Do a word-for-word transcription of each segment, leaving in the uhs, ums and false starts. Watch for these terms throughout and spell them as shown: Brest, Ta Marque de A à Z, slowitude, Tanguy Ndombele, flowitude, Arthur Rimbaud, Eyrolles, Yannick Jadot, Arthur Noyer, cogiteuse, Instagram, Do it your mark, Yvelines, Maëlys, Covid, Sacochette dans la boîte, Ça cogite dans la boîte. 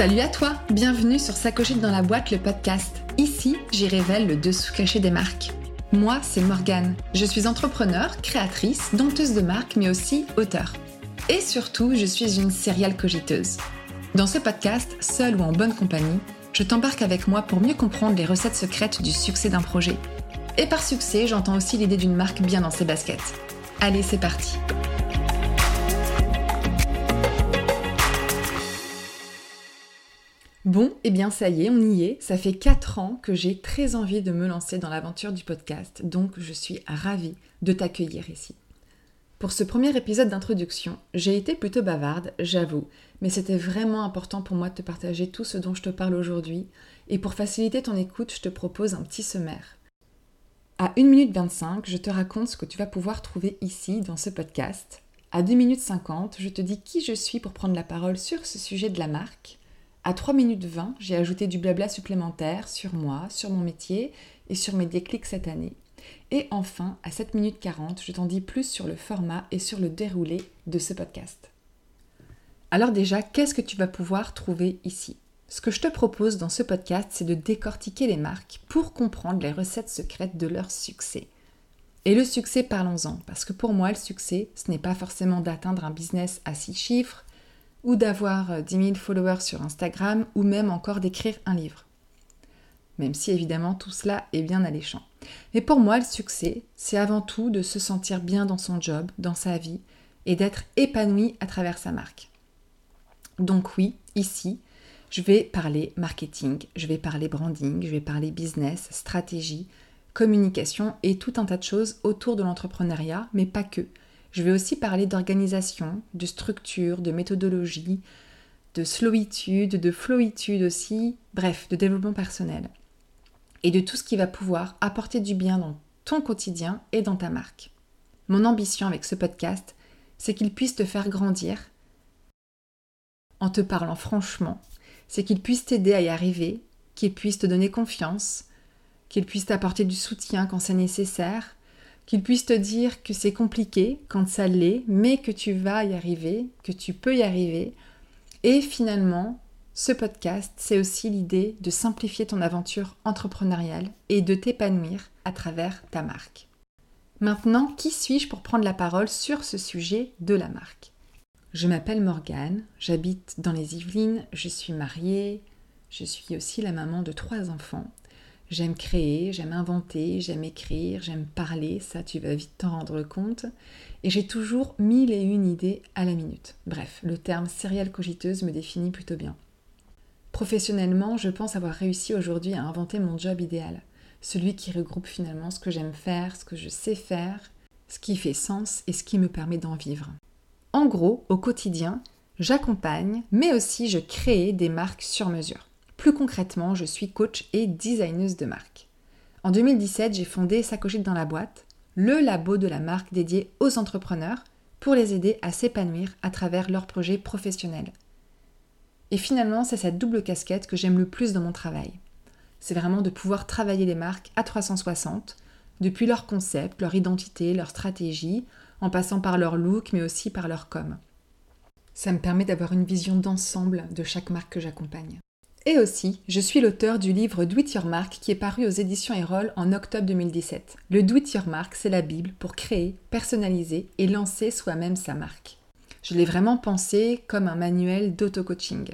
Salut à toi, bienvenue sur Sacochette dans la boîte, le podcast. Ici, j'y révèle le dessous caché des marques. Moi, c'est Morgane. Je suis entrepreneur, créatrice, dompteuse de marques, mais aussi auteure. Et surtout, je suis une serial cogiteuse. Dans ce podcast, seule ou en bonne compagnie, je t'embarque avec moi pour mieux comprendre les recettes secrètes du succès d'un projet. Et par succès, j'entends aussi l'idée d'une marque bien dans ses baskets. Allez, c'est parti. Bon, eh bien ça y est, on y est. Ça fait quatre ans que j'ai très envie de me lancer dans l'aventure du podcast, donc je suis ravie de t'accueillir ici. Pour ce premier épisode d'introduction, j'ai été plutôt bavarde, j'avoue, mais c'était vraiment important pour moi de te partager tout ce dont je te parle aujourd'hui, et pour faciliter ton écoute, je te propose un petit sommaire. À une minute vingt-cinq, je te raconte ce que tu vas pouvoir trouver ici, dans ce podcast. À deux minutes cinquante, je te dis qui je suis pour prendre la parole sur ce sujet de la marque. À trois minutes vingt, j'ai ajouté du blabla supplémentaire sur moi, sur mon métier et sur mes déclics cette année. Et enfin, à sept minutes quarante, je t'en dis plus sur le format et sur le déroulé de ce podcast. Alors déjà, qu'est-ce que tu vas pouvoir trouver ici ? Ce que je te propose dans ce podcast, c'est de décortiquer les marques pour comprendre les recettes secrètes de leur succès. Et le succès, parlons-en, parce que pour moi, le succès, ce n'est pas forcément d'atteindre un business à six chiffres, ou d'avoir dix mille followers sur Instagram, ou même encore d'écrire un livre. Même si évidemment tout cela est bien alléchant. Mais pour moi, le succès, c'est avant tout de se sentir bien dans son job, dans sa vie, et d'être épanoui à travers sa marque. Donc oui, ici, je vais parler marketing, je vais parler branding, je vais parler business, stratégie, communication, et tout un tas de choses autour de l'entrepreneuriat, mais pas que. Je vais aussi parler d'organisation, de structure, de méthodologie, de slowitude, de flowitude aussi, bref, de développement personnel. Et de tout ce qui va pouvoir apporter du bien dans ton quotidien et dans ta marque. Mon ambition avec ce podcast, c'est qu'il puisse te faire grandir en te parlant franchement, c'est qu'il puisse t'aider à y arriver, qu'il puisse te donner confiance, qu'il puisse t'apporter du soutien quand c'est nécessaire, qu'il puisse te dire que c'est compliqué quand ça l'est, mais que tu vas y arriver, que tu peux y arriver. Et finalement, ce podcast, c'est aussi l'idée de simplifier ton aventure entrepreneuriale et de t'épanouir à travers ta marque. Maintenant, qui suis-je pour prendre la parole sur ce sujet de la marque ? Je m'appelle Morgane, j'habite dans les Yvelines, je suis mariée, je suis aussi la maman de trois enfants. J'aime créer, j'aime inventer, j'aime écrire, j'aime parler, ça tu vas vite t'en rendre compte. Et j'ai toujours mille et une idées à la minute. Bref, le terme serial cogiteuse me définit plutôt bien. Professionnellement, je pense avoir réussi aujourd'hui à inventer mon job idéal. Celui qui regroupe finalement ce que j'aime faire, ce que je sais faire, ce qui fait sens et ce qui me permet d'en vivre. En gros, au quotidien, j'accompagne, mais aussi je crée des marques sur mesure. Plus concrètement, je suis coach et designeuse de marque. En deux mille dix-sept, j'ai fondé Ça cogite dans la boîte, le labo de la marque dédié aux entrepreneurs pour les aider à s'épanouir à travers leurs projets professionnels. Et finalement, c'est cette double casquette que j'aime le plus dans mon travail. C'est vraiment de pouvoir travailler les marques à trois cent soixante, depuis leur concept, leur identité, leur stratégie, en passant par leur look, mais aussi par leur com. Ça me permet d'avoir une vision d'ensemble de chaque marque que j'accompagne. Et aussi, je suis l'auteur du livre Do it your mark qui est paru aux éditions Eyrolles en octobre deux mille dix-sept. Le Do it your mark, c'est la Bible pour créer, personnaliser et lancer soi-même sa marque. Je l'ai vraiment pensé comme un manuel d'auto-coaching.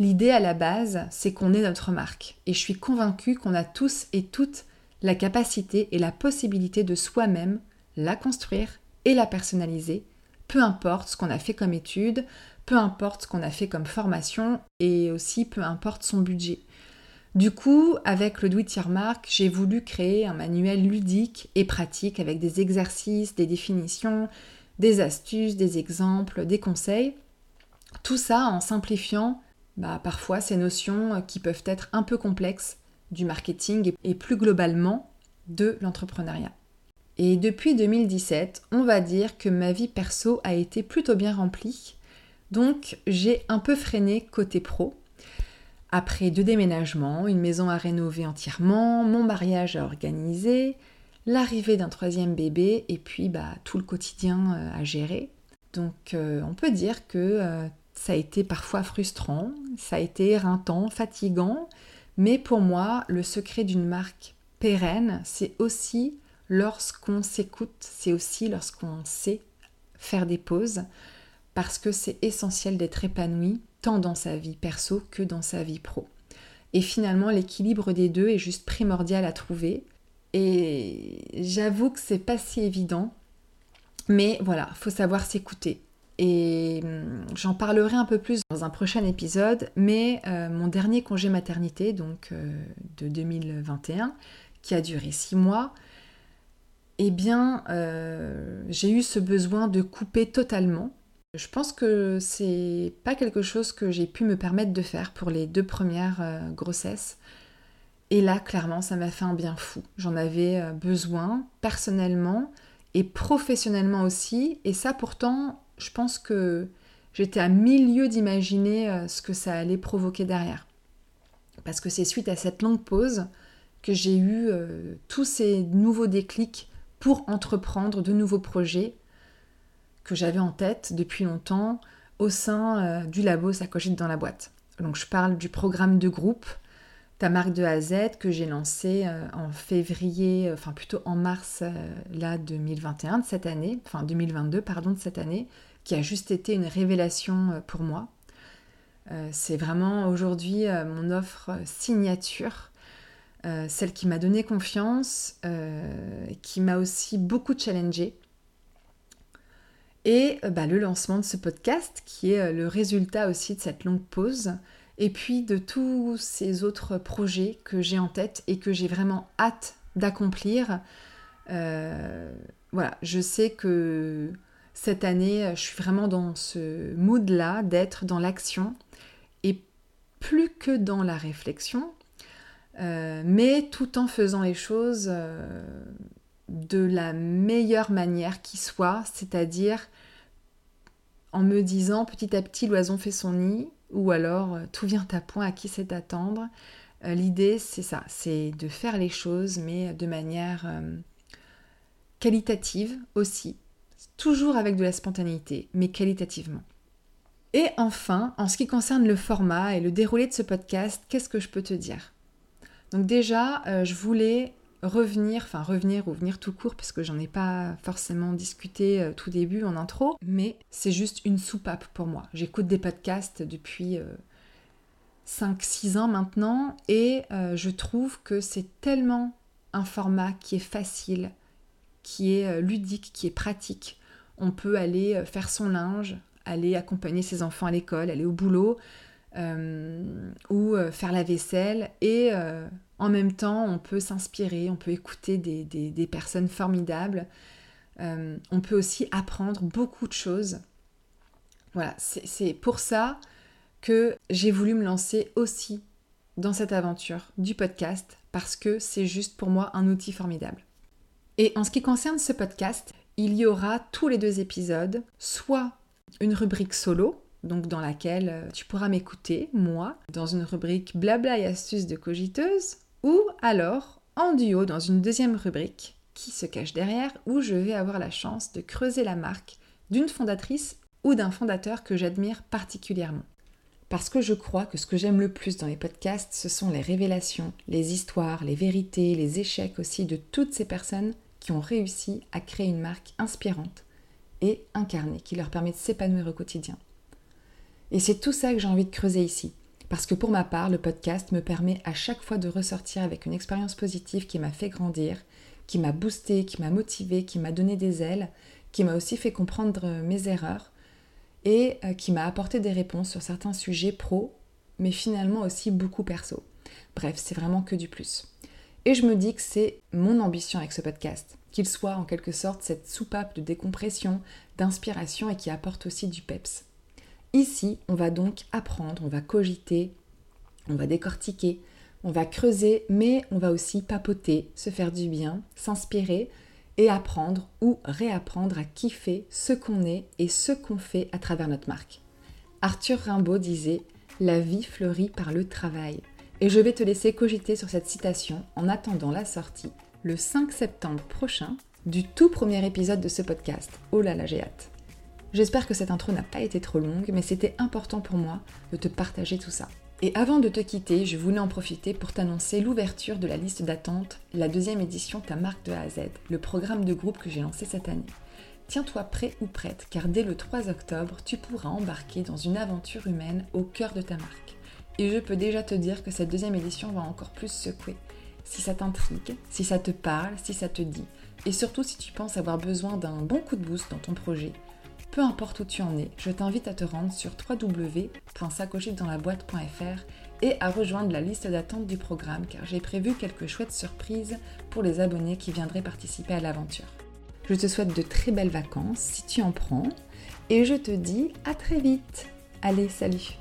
L'idée à la base, c'est qu'on est notre marque. Et je suis convaincue qu'on a tous et toutes la capacité et la possibilité de soi-même la construire et la personnaliser, peu importe ce qu'on a fait comme étude, peu importe ce qu'on a fait comme formation et aussi peu importe son budget. Du coup, avec le Do It Your Mark, j'ai voulu créer un manuel ludique et pratique avec des exercices, des définitions, des astuces, des exemples, des conseils. Tout ça en simplifiant bah, parfois ces notions qui peuvent être un peu complexes du marketing et plus globalement de l'entrepreneuriat. Et depuis deux mille dix-sept, on va dire que ma vie perso a été plutôt bien remplie. Donc, j'ai un peu freiné côté pro. Après deux déménagements, une maison à rénover entièrement, mon mariage à organiser, l'arrivée d'un troisième bébé et puis bah, tout le quotidien à gérer. Donc, euh, on peut dire que euh, Ça a été parfois frustrant, ça a été éreintant, fatigant, mais pour moi, le secret d'une marque pérenne, c'est aussi lorsqu'on s'écoute, c'est aussi lorsqu'on sait faire des pauses, parce que c'est essentiel d'être épanoui, tant dans sa vie perso que dans sa vie pro. Et finalement, l'équilibre des deux est juste primordial à trouver. Et j'avoue que c'est pas si évident, mais voilà, faut savoir s'écouter. Et j'en parlerai un peu plus dans un prochain épisode, mais euh, mon dernier congé maternité, donc euh, de deux mille vingt et un, qui a duré six mois, eh bien, euh, j'ai eu ce besoin de couper totalement. Je pense que c'est pas quelque chose que j'ai pu me permettre de faire pour les deux premières euh, grossesses. Et là, clairement, ça m'a fait un bien fou. J'en avais besoin, personnellement et professionnellement aussi. Et ça, pourtant, je pense que j'étais à mille lieues d'imaginer ce que ça allait provoquer derrière. Parce que c'est suite à cette longue pause que j'ai eu euh, tous ces nouveaux déclics pour entreprendre de nouveaux projets que j'avais en tête depuis longtemps au sein euh, du labo Ça cogite dans la boîte. Donc je parle du programme de groupe Ta Marque de A à Z que j'ai lancé euh, en février, euh, enfin plutôt en mars euh, là deux mille vingt et un de cette année, enfin deux mille vingt-deux pardon de cette année, qui a juste été une révélation euh, pour moi. Euh, c'est vraiment aujourd'hui euh, mon offre signature. Euh, celle qui m'a donné confiance, euh, qui m'a aussi beaucoup challengée. Et euh, bah, le lancement de ce podcast, qui est euh, le résultat aussi de cette longue pause, et puis de tous ces autres projets que j'ai en tête et que j'ai vraiment hâte d'accomplir. Euh, voilà, je sais que cette année, je suis vraiment dans ce mood-là, d'être dans l'action, et plus que dans la réflexion, Euh, mais tout en faisant les choses euh, de la meilleure manière qui soit, c'est-à-dire en me disant petit à petit l'oison fait son nid, ou alors tout vient à point, à qui c'est attendre. Euh, l'idée c'est ça, c'est de faire les choses mais de manière euh, qualitative aussi, toujours avec de la spontanéité, mais qualitativement. Et enfin, en ce qui concerne le format et le déroulé de ce podcast, qu'est-ce que je peux te dire ? Donc déjà, euh, je voulais revenir, enfin revenir ou venir tout court, parce que j'en ai pas forcément discuté euh, tout début en intro, mais c'est juste une soupape pour moi. J'écoute des podcasts depuis euh, cinq six ans maintenant, et euh, je trouve que c'est tellement un format qui est facile, qui est euh, ludique, qui est pratique. On peut aller euh, faire son linge, aller accompagner ses enfants à l'école, aller au boulot, Euh, ou euh, faire la vaisselle, et euh, en même temps on peut s'inspirer, on peut écouter des, des, des personnes formidables, euh, on peut aussi apprendre beaucoup de choses. Voilà, c'est, c'est pour ça que j'ai voulu me lancer aussi dans cette aventure du podcast, parce que c'est juste pour moi un outil formidable. Et en ce qui concerne ce podcast, il y aura tous les deux épisodes, soit une rubrique solo, donc dans laquelle tu pourras m'écouter, moi, dans une rubrique blabla et astuces de cogiteuse, ou alors en duo dans une deuxième rubrique qui se cache derrière, où je vais avoir la chance de creuser la marque d'une fondatrice ou d'un fondateur que j'admire particulièrement. Parce que je crois que ce que j'aime le plus dans les podcasts, ce sont les révélations, les histoires, les vérités, les échecs aussi de toutes ces personnes qui ont réussi à créer une marque inspirante et incarnée, qui leur permet de s'épanouir au quotidien. Et c'est tout ça que j'ai envie de creuser ici, parce que pour ma part, le podcast me permet à chaque fois de ressortir avec une expérience positive qui m'a fait grandir, qui m'a boostée, qui m'a motivée, qui m'a donné des ailes, qui m'a aussi fait comprendre mes erreurs et qui m'a apporté des réponses sur certains sujets pro, mais finalement aussi beaucoup perso. Bref, c'est vraiment que du plus. Et je me dis que c'est mon ambition avec ce podcast, qu'il soit en quelque sorte cette soupape de décompression, d'inspiration et qui apporte aussi du peps. Ici, on va donc apprendre, on va cogiter, on va décortiquer, on va creuser, mais on va aussi papoter, se faire du bien, s'inspirer et apprendre ou réapprendre à kiffer ce qu'on est et ce qu'on fait à travers notre marque. Arthur Rimbaud disait « La vie fleurit par le travail ». Et je vais te laisser cogiter sur cette citation en attendant la sortie, le cinq septembre prochain, du tout premier épisode de ce podcast. Oh là là, j'ai hâte. J'espère que cette intro n'a pas été trop longue, mais c'était important pour moi de te partager tout ça. Et avant de te quitter, je voulais en profiter pour t'annoncer l'ouverture de la liste d'attente, la deuxième édition Ta Marque de A à Z, le programme de groupe que j'ai lancé cette année. Tiens-toi prêt ou prête, car dès le trois octobre, tu pourras embarquer dans une aventure humaine au cœur de ta marque. Et je peux déjà te dire que cette deuxième édition va encore plus secouer. Si ça t'intrigue, si ça te parle, si ça te dit, et surtout si tu penses avoir besoin d'un bon coup de boost dans ton projet, peu importe où tu en es, je t'invite à te rendre sur w w w point sacochette dans la boîte point f r et à rejoindre la liste d'attente du programme, car j'ai prévu quelques chouettes surprises pour les abonnés qui viendraient participer à l'aventure. Je te souhaite de très belles vacances si tu en prends, et je te dis à très vite. Allez, salut!